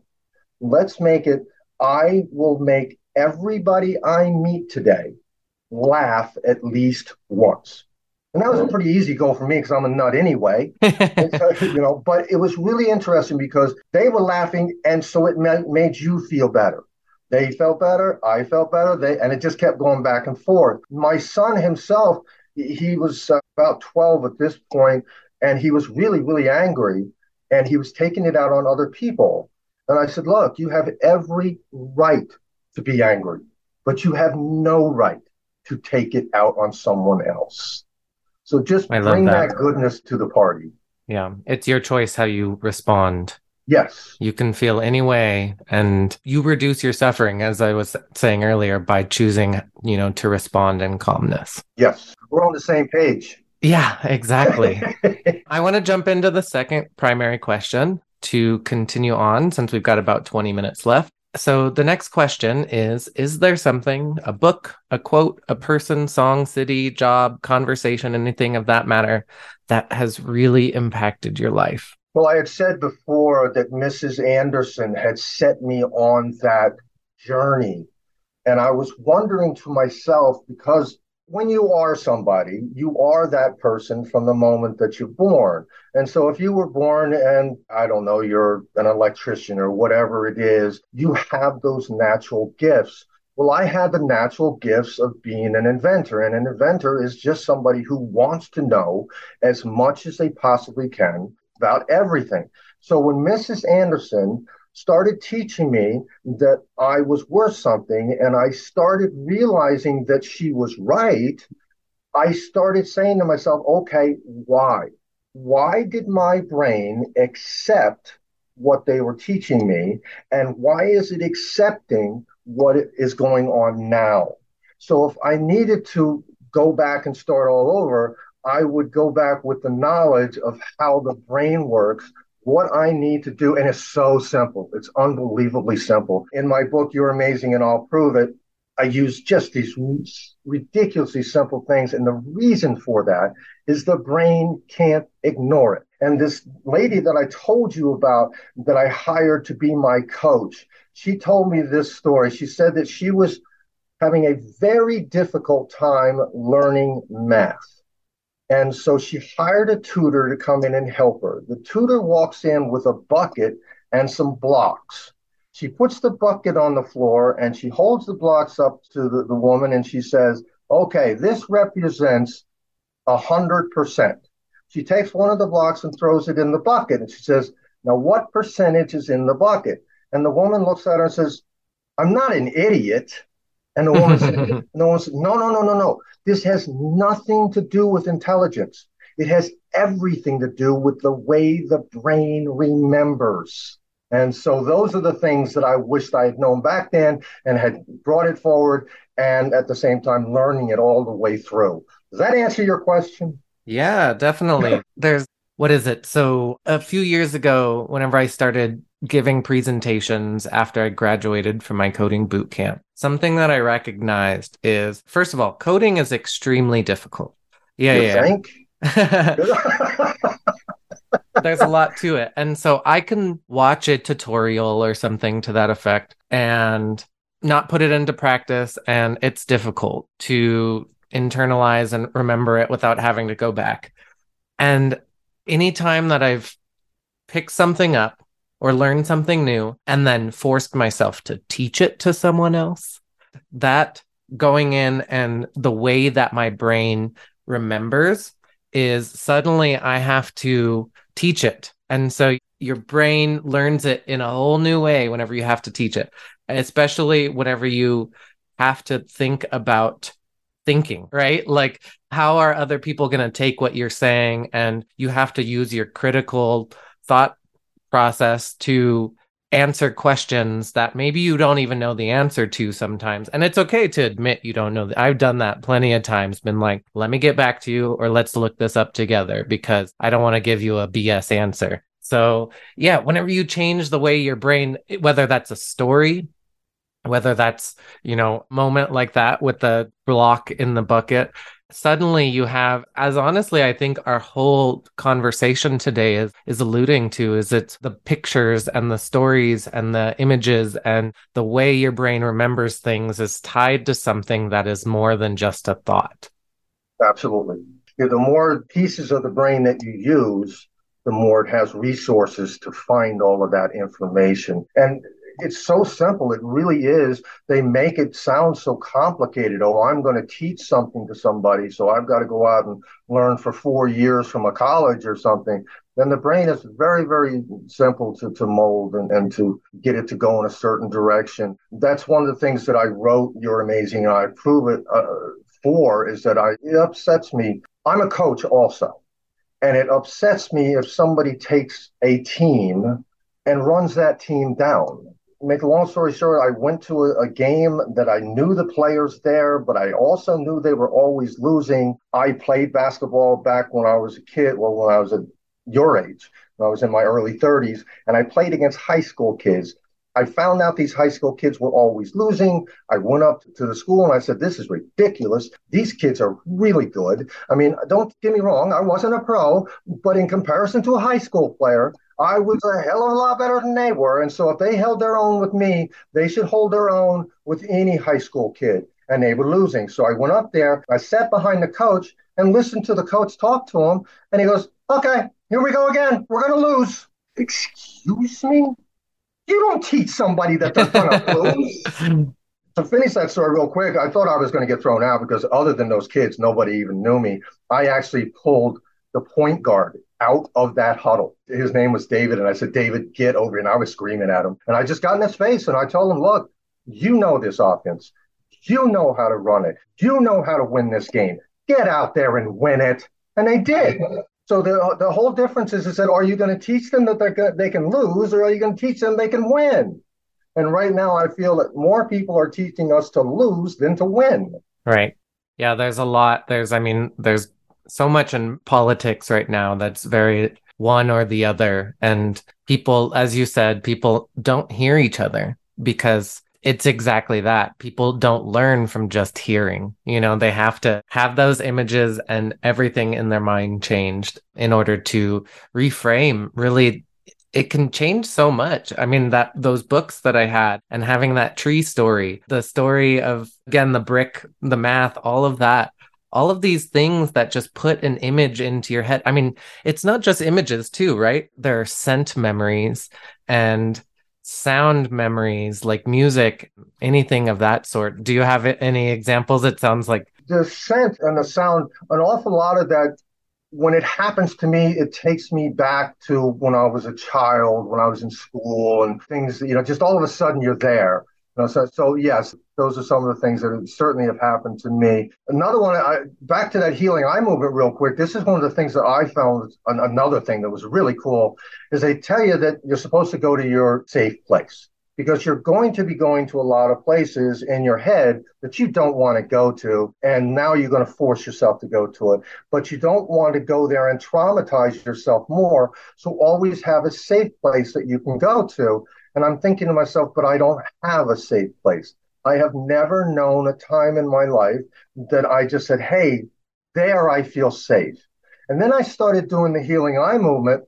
Let's make it, I will make everybody I meet today laugh at least once. And that was a pretty easy goal for me because I'm a nut anyway, so, you know, but it was really interesting because they were laughing. And so it made, made you feel better. They felt better. I felt better. They, and it just kept going back and forth. My son himself, he was about twelve at this point, and he was really, really angry, and he was taking it out on other people. And I said, look, you have every right to be angry, but you have no right to take it out on someone else. So just bring that. that goodness to the party. Yeah. It's your choice how you respond. Yes. You can feel any way, and you reduce your suffering, as I was saying earlier, by choosing, you know, to respond in calmness. Yes. We're on the same page. Yeah, exactly. I want to jump into the second primary question to continue on, since we've got about twenty minutes left. So the next question is, is there something, a book, a quote, a person, song, city, job, conversation, anything of that matter, that has really impacted your life? Well, I had said before that Missus Anderson had set me on that journey. And I was wondering to myself, because when you are somebody, you are that person from the moment that you're born. And so if you were born and, I don't know, you're an electrician or whatever it is, you have those natural gifts. Well, I had the natural gifts of being an inventor, and an inventor is just somebody who wants to know as much as they possibly can about everything. So when Missus Anderson started teaching me that I was worth something, and I started realizing that she was right, I started saying to myself, okay, why? Why did my brain accept what they were teaching me, and why is it accepting what is going on now? So if I needed to go back and start all over, I would go back with the knowledge of how the brain works, what I need to do. And it's so simple. It's unbelievably simple. In my book, You're Amazing and I'll Prove It, I use just these ridiculously simple things. And the reason for that is the brain can't ignore it. And this lady that I told you about that I hired to be my coach, she told me this story. She said that she was having a very difficult time learning math. And so she hired a tutor to come in and help her. The tutor walks in with a bucket and some blocks. She puts the bucket on the floor and she holds the blocks up to the, the woman and she says, okay, this represents one hundred percent. She takes one of the blocks and throws it in the bucket. And she says, now what percentage is in the bucket? And the woman looks at her and says, I'm not an idiot. And the woman said, and the woman said, no, no, no, no, no. This has nothing to do with intelligence. It has everything to do with the way the brain remembers. And so those are the things that I wished I had known back then and had brought it forward, and at the same time learning it all the way through. Does that answer your question? Yeah, definitely. There's, what is it? So a few years ago, whenever I started giving presentations after I graduated from my coding boot camp, something that I recognized is, first of all, coding is extremely difficult. Yeah, you yeah. Think? There's a lot to it. And so I can watch a tutorial or something to that effect and not put it into practice. And it's difficult to internalize and remember it without having to go back. And anytime that I've picked something up or learned something new and then forced myself to teach it to someone else, that going in and the way that my brain remembers is suddenly I have to teach it. And so your brain learns it in a whole new way whenever you have to teach it, especially whenever you have to think about thinking, right? Like, how are other people going to take what you're saying? And you have to use your critical thought process to answer questions that maybe you don't even know the answer to sometimes. And it's okay to admit you don't know that. I've done that plenty of times, been like, let me get back to you, or let's look this up together, because I don't want to give you a B S answer. So yeah, whenever you change the way your brain, whether that's a story, whether that's, you know, moment like that with the block in the bucket, suddenly you have, as honestly, I think our whole conversation today is, is alluding to, is it's the pictures and the stories and the images and the way your brain remembers things is tied to something that is more than just a thought. Absolutely. Yeah, the more pieces of the brain that you use, the more it has resources to find all of that information. And it's so simple. It really is. They make it sound so complicated. Oh, I'm going to teach something to somebody, so I've got to go out and learn for four years from a college or something. Then the brain is very, very simple to, to mold and, and to get it to go in a certain direction. That's one of the things that I wrote You're Amazing and I Prove It uh, for, is that I, it upsets me. I'm a coach also, and it upsets me if somebody takes a team and runs that team down. Make a long story short, I went to a, a game that I knew the players there, but I also knew they were always losing. I played basketball back when I was a kid, well, when I was a, your age, when I was in my early thirties, and I played against high school kids. I found out these high school kids were always losing. I went up to the school and I said, this is ridiculous. These kids are really good. I mean, don't get me wrong, I wasn't a pro, but in comparison to a high school player, I was a hell of a lot better than they were. And so if they held their own with me, they should hold their own with any high school kid. and they were losing. So I went up there, I sat behind the coach and listened to the coach talk to him. And he goes, okay, here we go again. We're going to lose. Excuse me? You don't teach somebody that they're going to lose. To finish that story real quick, I thought I was going to get thrown out because other than those kids, nobody even knew me. I actually pulled the point guard out of that huddle. His name was David. And I said, David, get over here. And I was screaming at him. And I just got in his face and I told him, look, you know this offense. You know how to run it. You know how to win this game. Get out there and win it. And they did. So the the whole difference is, is that are you going to teach them that they're, they can lose, or are you going to teach them they can win? And right now I feel that more people are teaching us to lose than to win. Right. Yeah, there's a lot. There's, I mean, there's so much in politics right now that's very one or the other. And people, as you said, people don't hear each other because it's exactly that. People don't learn from just hearing. You know, they have to have those images and everything in their mind changed in order to reframe. Really, it can change so much. I mean, that those books that I had and having that tree story, the story of, again, the brick, the math, all of that. All of these things that just put an image into your head. I mean, it's not just images too, right? There are scent memories and sound memories, like music, anything of that sort. Do you have any examples? It sounds like the scent and the sound, an awful lot of that, when it happens to me, it takes me back to when I was a child, when I was in school and things, you know, just all of a sudden you're there. You know, so, so yes, those are some of the things that certainly have happened to me. Another one, I, back to that healing eye movement real quick. This is one of the things that I found, an, another thing that was really cool, is they tell you that you're supposed to go to your safe place because you're going to be going to a lot of places in your head that you don't want to go to. And now you're going to force yourself to go to it, but you don't want to go there and traumatize yourself more. So always have a safe place that you can go to. And I'm thinking to myself, but I don't have a safe place. I have never known a time in my life that I just said, hey, there I feel safe. And then I started doing the healing eye movement.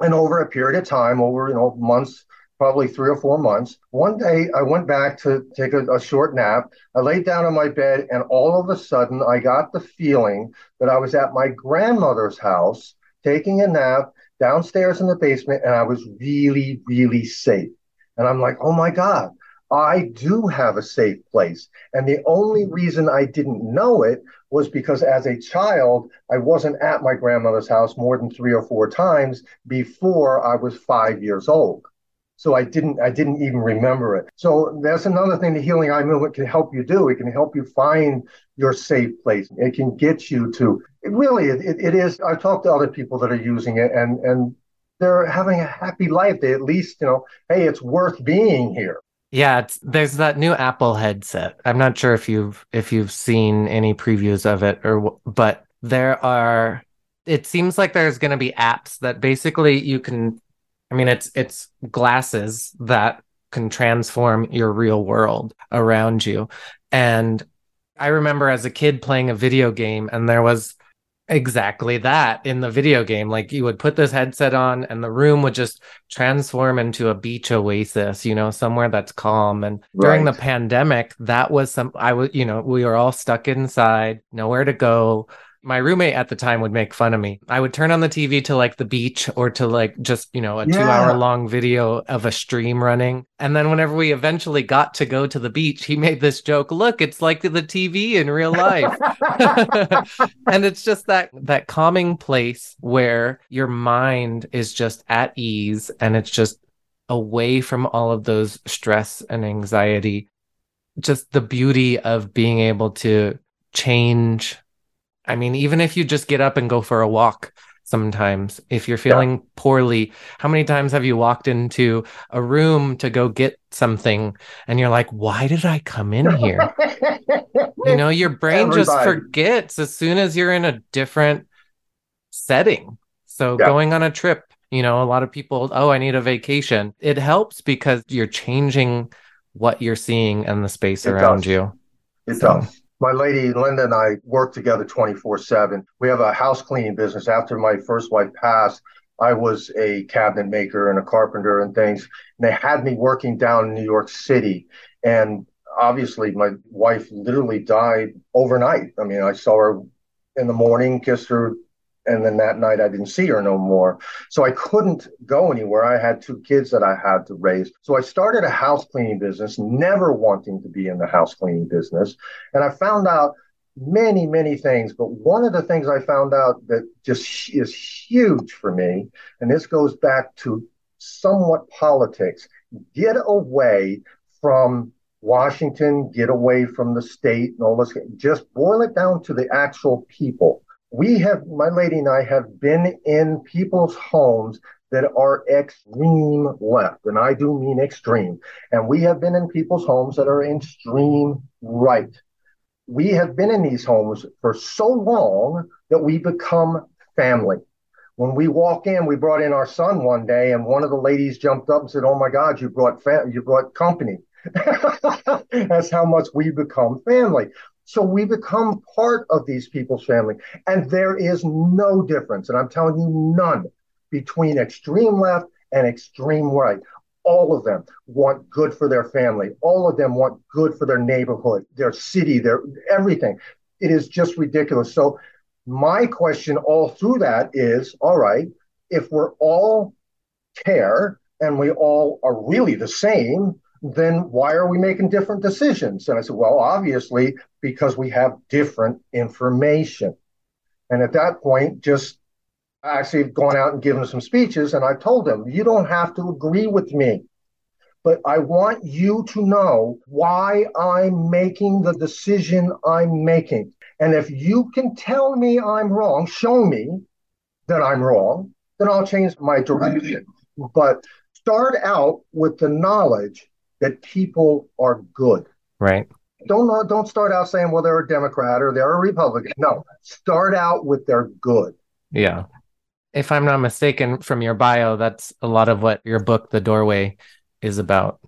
And over a period of time, over you know months, probably three or four months, one day I went back to take a, a short nap. I laid down on my bed and all of a sudden I got the feeling that I was at my grandmother's house taking a nap downstairs in the basement. And I was really, really safe. And I'm like, oh, my God. I do have a safe place. And the only reason I didn't know it was because as a child, I wasn't at my grandmother's house more than three or four times before I was five years old. So I didn't I didn't even remember it. So that's another thing the healing eye movement can help you do. It can help you find your safe place. It can get you to it really it, it is. I've talked to other people that are using it and and they're having a happy life. They at least, you know, hey, it's worth being here. Yeah, it's, there's that new Apple headset. I'm not sure if you've if you've seen any previews of it, or but there are. It seems like there's going to be apps that basically you can. I mean, it's it's glasses that can transform your real world around you. And I remember as a kid playing a video game, and there was exactly that in the video game. Like you would put this headset on and the room would just transform into a beach oasis, you know, somewhere that's calm. And right. During the pandemic, that was some, I was, you know, we were all stuck inside, nowhere to go. My roommate at the time would make fun of me. I would turn on the T V to like the beach or to like just, you know, a yeah. two hour long video of a stream running. And then whenever we eventually got to go to the beach, he made this joke, look, it's like the T V in real life. And it's just that that calming place where your mind is just at ease and it's just away from all of those stress and anxiety. Just the beauty of being able to change. I mean, even if you just get up and go for a walk sometimes, if you're feeling yeah. poorly, how many times have you walked into a room to go get something and you're like, why did I come in here? You know, your brain Everybody. just forgets as soon as you're in a different setting. So yeah. going on a trip, you know, a lot of people, oh, I need a vacation. It helps because you're changing what you're seeing and the space it around does. you. It so. does. My lady, Linda, and I work together twenty-four seven. We have a house cleaning business. After my first wife passed, I was a cabinet maker and a carpenter and things. And they had me working down in New York City. And obviously my wife literally died overnight. I mean, I saw her in the morning, kissed her, and then that night I didn't see her no more. So I couldn't go anywhere. I had two kids that I had to raise. So I started a house cleaning business, never wanting to be in the house cleaning business. And I found out many, many things. But one of the things I found out that just is huge for me, and this goes back to somewhat politics, get away from Washington, get away from the state and all this. Just boil it down to the actual people. We have, my lady and I have been in people's homes that are extreme left, and I do mean extreme. And we have been in people's homes that are extreme right. We have been in these homes for so long that we become family. When we walk in, we brought in our son one day, and one of the ladies jumped up and said, "Oh my God, you brought fam- you brought company." That's how much we become family. So we become part of these people's family. And there is no difference, and I'm telling you, none, between extreme left and extreme right. All of them want good for their family. All of them want good for their neighborhood, their city, their everything. It is just ridiculous. So my question all through that is, all right, if we're all care and we all are really the same, then why are we making different decisions? And I said, well, obviously, because we have different information. And at that point, just actually gone out and given some speeches, and I told them, you don't have to agree with me, but I want you to know why I'm making the decision I'm making. And if you can tell me I'm wrong, show me that I'm wrong, then I'll change my direction. But start out with the knowledge that people are good. Right. Don't know, don't start out saying, well, they're a Democrat or they're a Republican. No, start out with they're good. Yeah. If I'm not mistaken, from your bio, that's a lot of what your book, The Doorway, is about.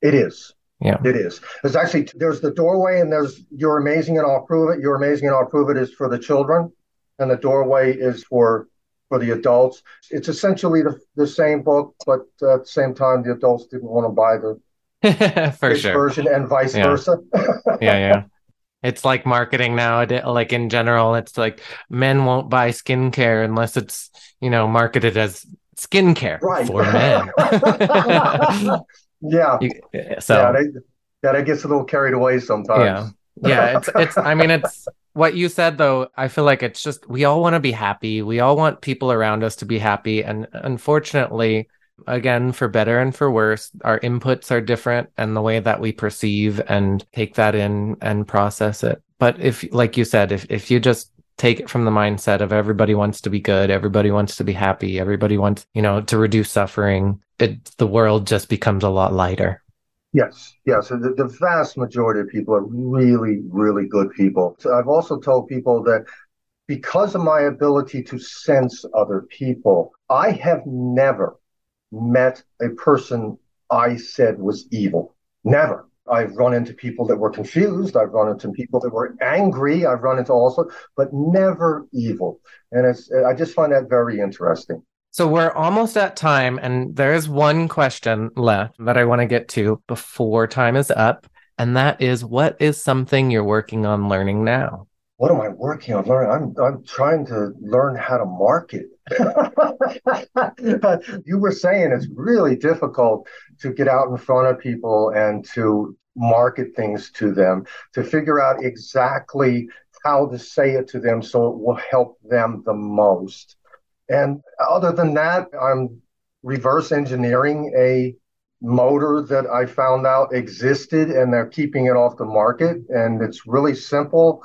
It is. Yeah, it is. There's actually, there's The Doorway and there's You're Amazing and I'll Prove It. You're Amazing and I'll Prove It is for the children. And The Doorway is for for the adults. It's essentially the, the same book, but at the same time, the adults didn't want to buy the for sure. version and vice yeah. versa. yeah, yeah. It's like marketing nowadays, like in general, it's like men won't buy skincare unless it's, you know, marketed as skincare right. for men. yeah. You, so yeah, that, yeah, that gets a little carried away sometimes. Yeah. Yeah. It's, it's, I mean, it's what you said, though. I feel like it's just, we all want to be happy. We all want people around us to be happy. And unfortunately, again, for better and for worse, our inputs are different, and the way that we perceive and take that in and process it. But if, like you said, if, if you just take it from the mindset of everybody wants to be good, everybody wants to be happy, everybody wants, you know, to reduce suffering, it, the world just becomes a lot lighter. Yes, yes. The, the vast majority of people are really, really good people. So I've also told people that because of my ability to sense other people, I have never met a person I said was evil. Never. I've run into people that were confused. I've run into people that were angry. I've run into all sorts, but never evil. And it's, I just find that very interesting. So we're almost at time, and there is one question left that I want to get to before time is up. And that is, what is something you're working on learning now? What am I working on learning? I'm I'm trying to learn how to market. You were saying it's really difficult to get out in front of people and to market things to them, to figure out exactly how to say it to them so it will help them the most. And other than that, I'm reverse engineering a motor that I found out existed, and they're keeping it off the market. And it's really simple.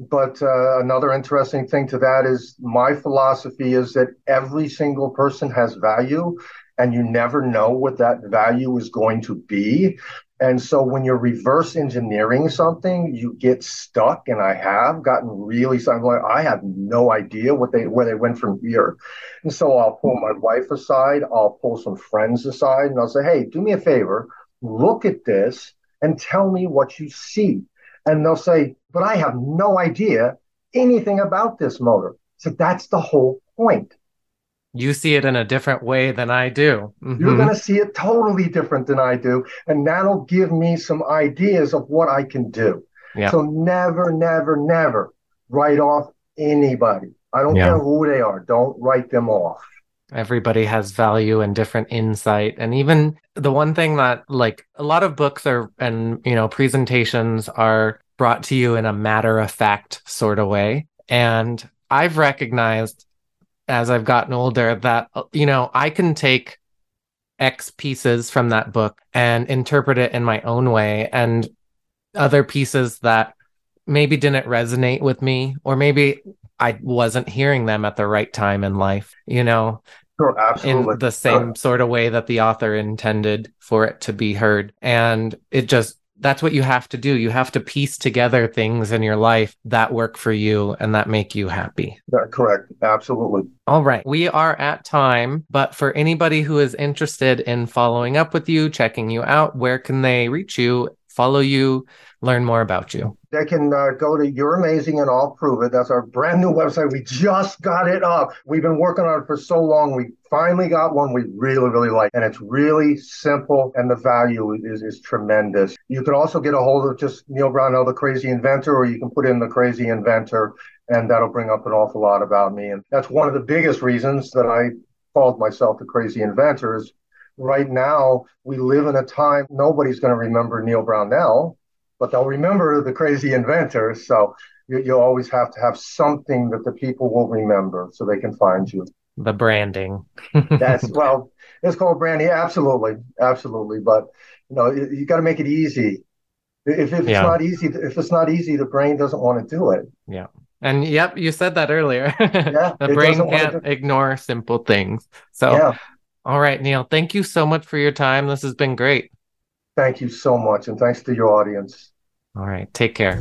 But uh, another interesting thing to that is my philosophy is that every single person has value, and you never know what that value is going to be. And so when you're reverse engineering something, you get stuck. And I have gotten really, I'm like, I have no idea what they where they went from here. And so I'll pull my wife aside. I'll pull some friends aside, and I'll say, hey, do me a favor. Look at this and tell me what you see. And they'll say, but I have no idea anything about this motor. So that's the whole point. you see it in a different way than I do. Mm-hmm. You're going to see it totally different than I do. And that'll give me some ideas of what I can do. Yeah. So never, never, never write off anybody. I don't yeah. care who they are. Don't write them off. Everybody has value and different insight. And even the one thing that, like, a lot of books are, and, you know, presentations are brought to you in a matter of fact sort of way. And I've recognized as I've gotten older that, you know, I can take X pieces from that book and interpret it in my own way. And other pieces that maybe didn't resonate with me, or maybe I wasn't hearing them at the right time in life, you know, sure, absolutely. In the same sort of way that the author intended for it to be heard. And it just, that's what you have to do. You have to piece together things in your life that work for you and that make you happy. Yeah, correct. Absolutely. All right. We are at time, but for anybody who is interested in following up with you, checking you out, where can they reach you, follow you, learn more about you? They can uh, go to You're Amazing and I'll Prove It. That's our brand new website. We just got it up. We've been working on it for so long. We finally got one we really, really like. And it's really simple and the value is, is tremendous. You can also get a hold of just Neal Brownell, The Crazy Inventor, or you can put in The Crazy Inventor, and that'll bring up an awful lot about me. And that's one of the biggest reasons that I called myself The Crazy Inventor is right now we live in a time nobody's going to remember Neal Brownell, but they'll remember The Crazy Inventor. So you, you always have to have something that the people will remember so they can find you. The branding. That's, well, it's called branding. Absolutely. Absolutely. But, you know, you, you got to make it easy. If, if it's yeah. not easy, if it's not easy, the brain doesn't want to do it. Yeah. And yep, you said that earlier. Yeah, the brain can't do- ignore simple things. So, yeah. All right, Neal, thank you so much for your time. This has been great. Thank you so much, and thanks to your audience. All right, take care.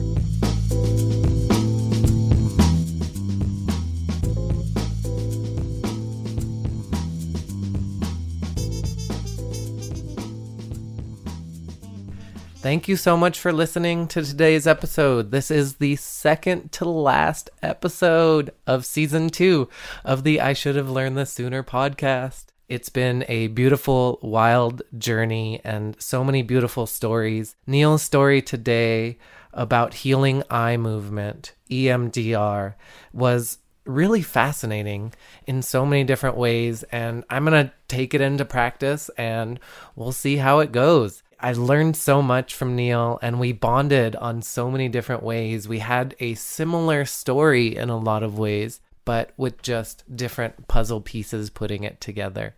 Thank you so much for listening to today's episode. This is the second to last episode of season two of the I Should Have Learned This Sooner podcast. It's been a beautiful, wild journey and so many beautiful stories. Neal's story today about healing eye movement, E M D R, was really fascinating in so many different ways. And I'm going to take it into practice and we'll see how it goes. I learned so much from Neal and we bonded on so many different ways. We had a similar story in a lot of ways, but with just different puzzle pieces putting it together.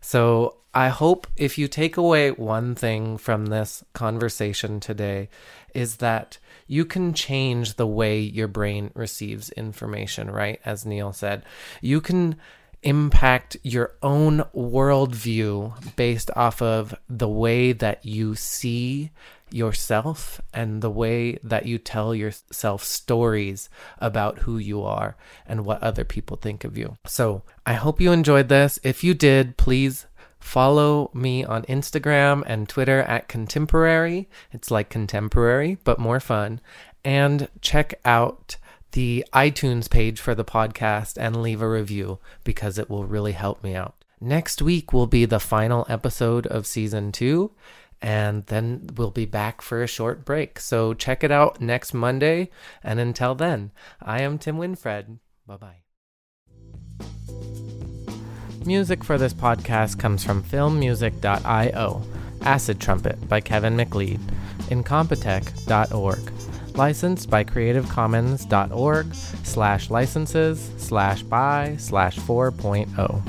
So I hope if you take away one thing from this conversation today is that you can change the way your brain receives information, right? As Neal said, you can impact your own worldview based off of the way that you see yourself and the way that you tell yourself stories about who you are and what other people think of you. So I hope you enjoyed this. If you did, please follow me on Instagram and Twitter at contimporary. It's like contemporary, but more fun. And check out the iTunes page for the podcast and leave a review because it will really help me out. Next week will be the final episode of season two, and then we'll be back for a short break. So check it out next Monday. And until then, I am Tim Winfred. Bye-bye. Music for this podcast comes from film music dot io, Acid Trumpet by Kevin MacLeod, incompetech dot org. Licensed by creative commons dot org slash licenses slash by slash 4.0.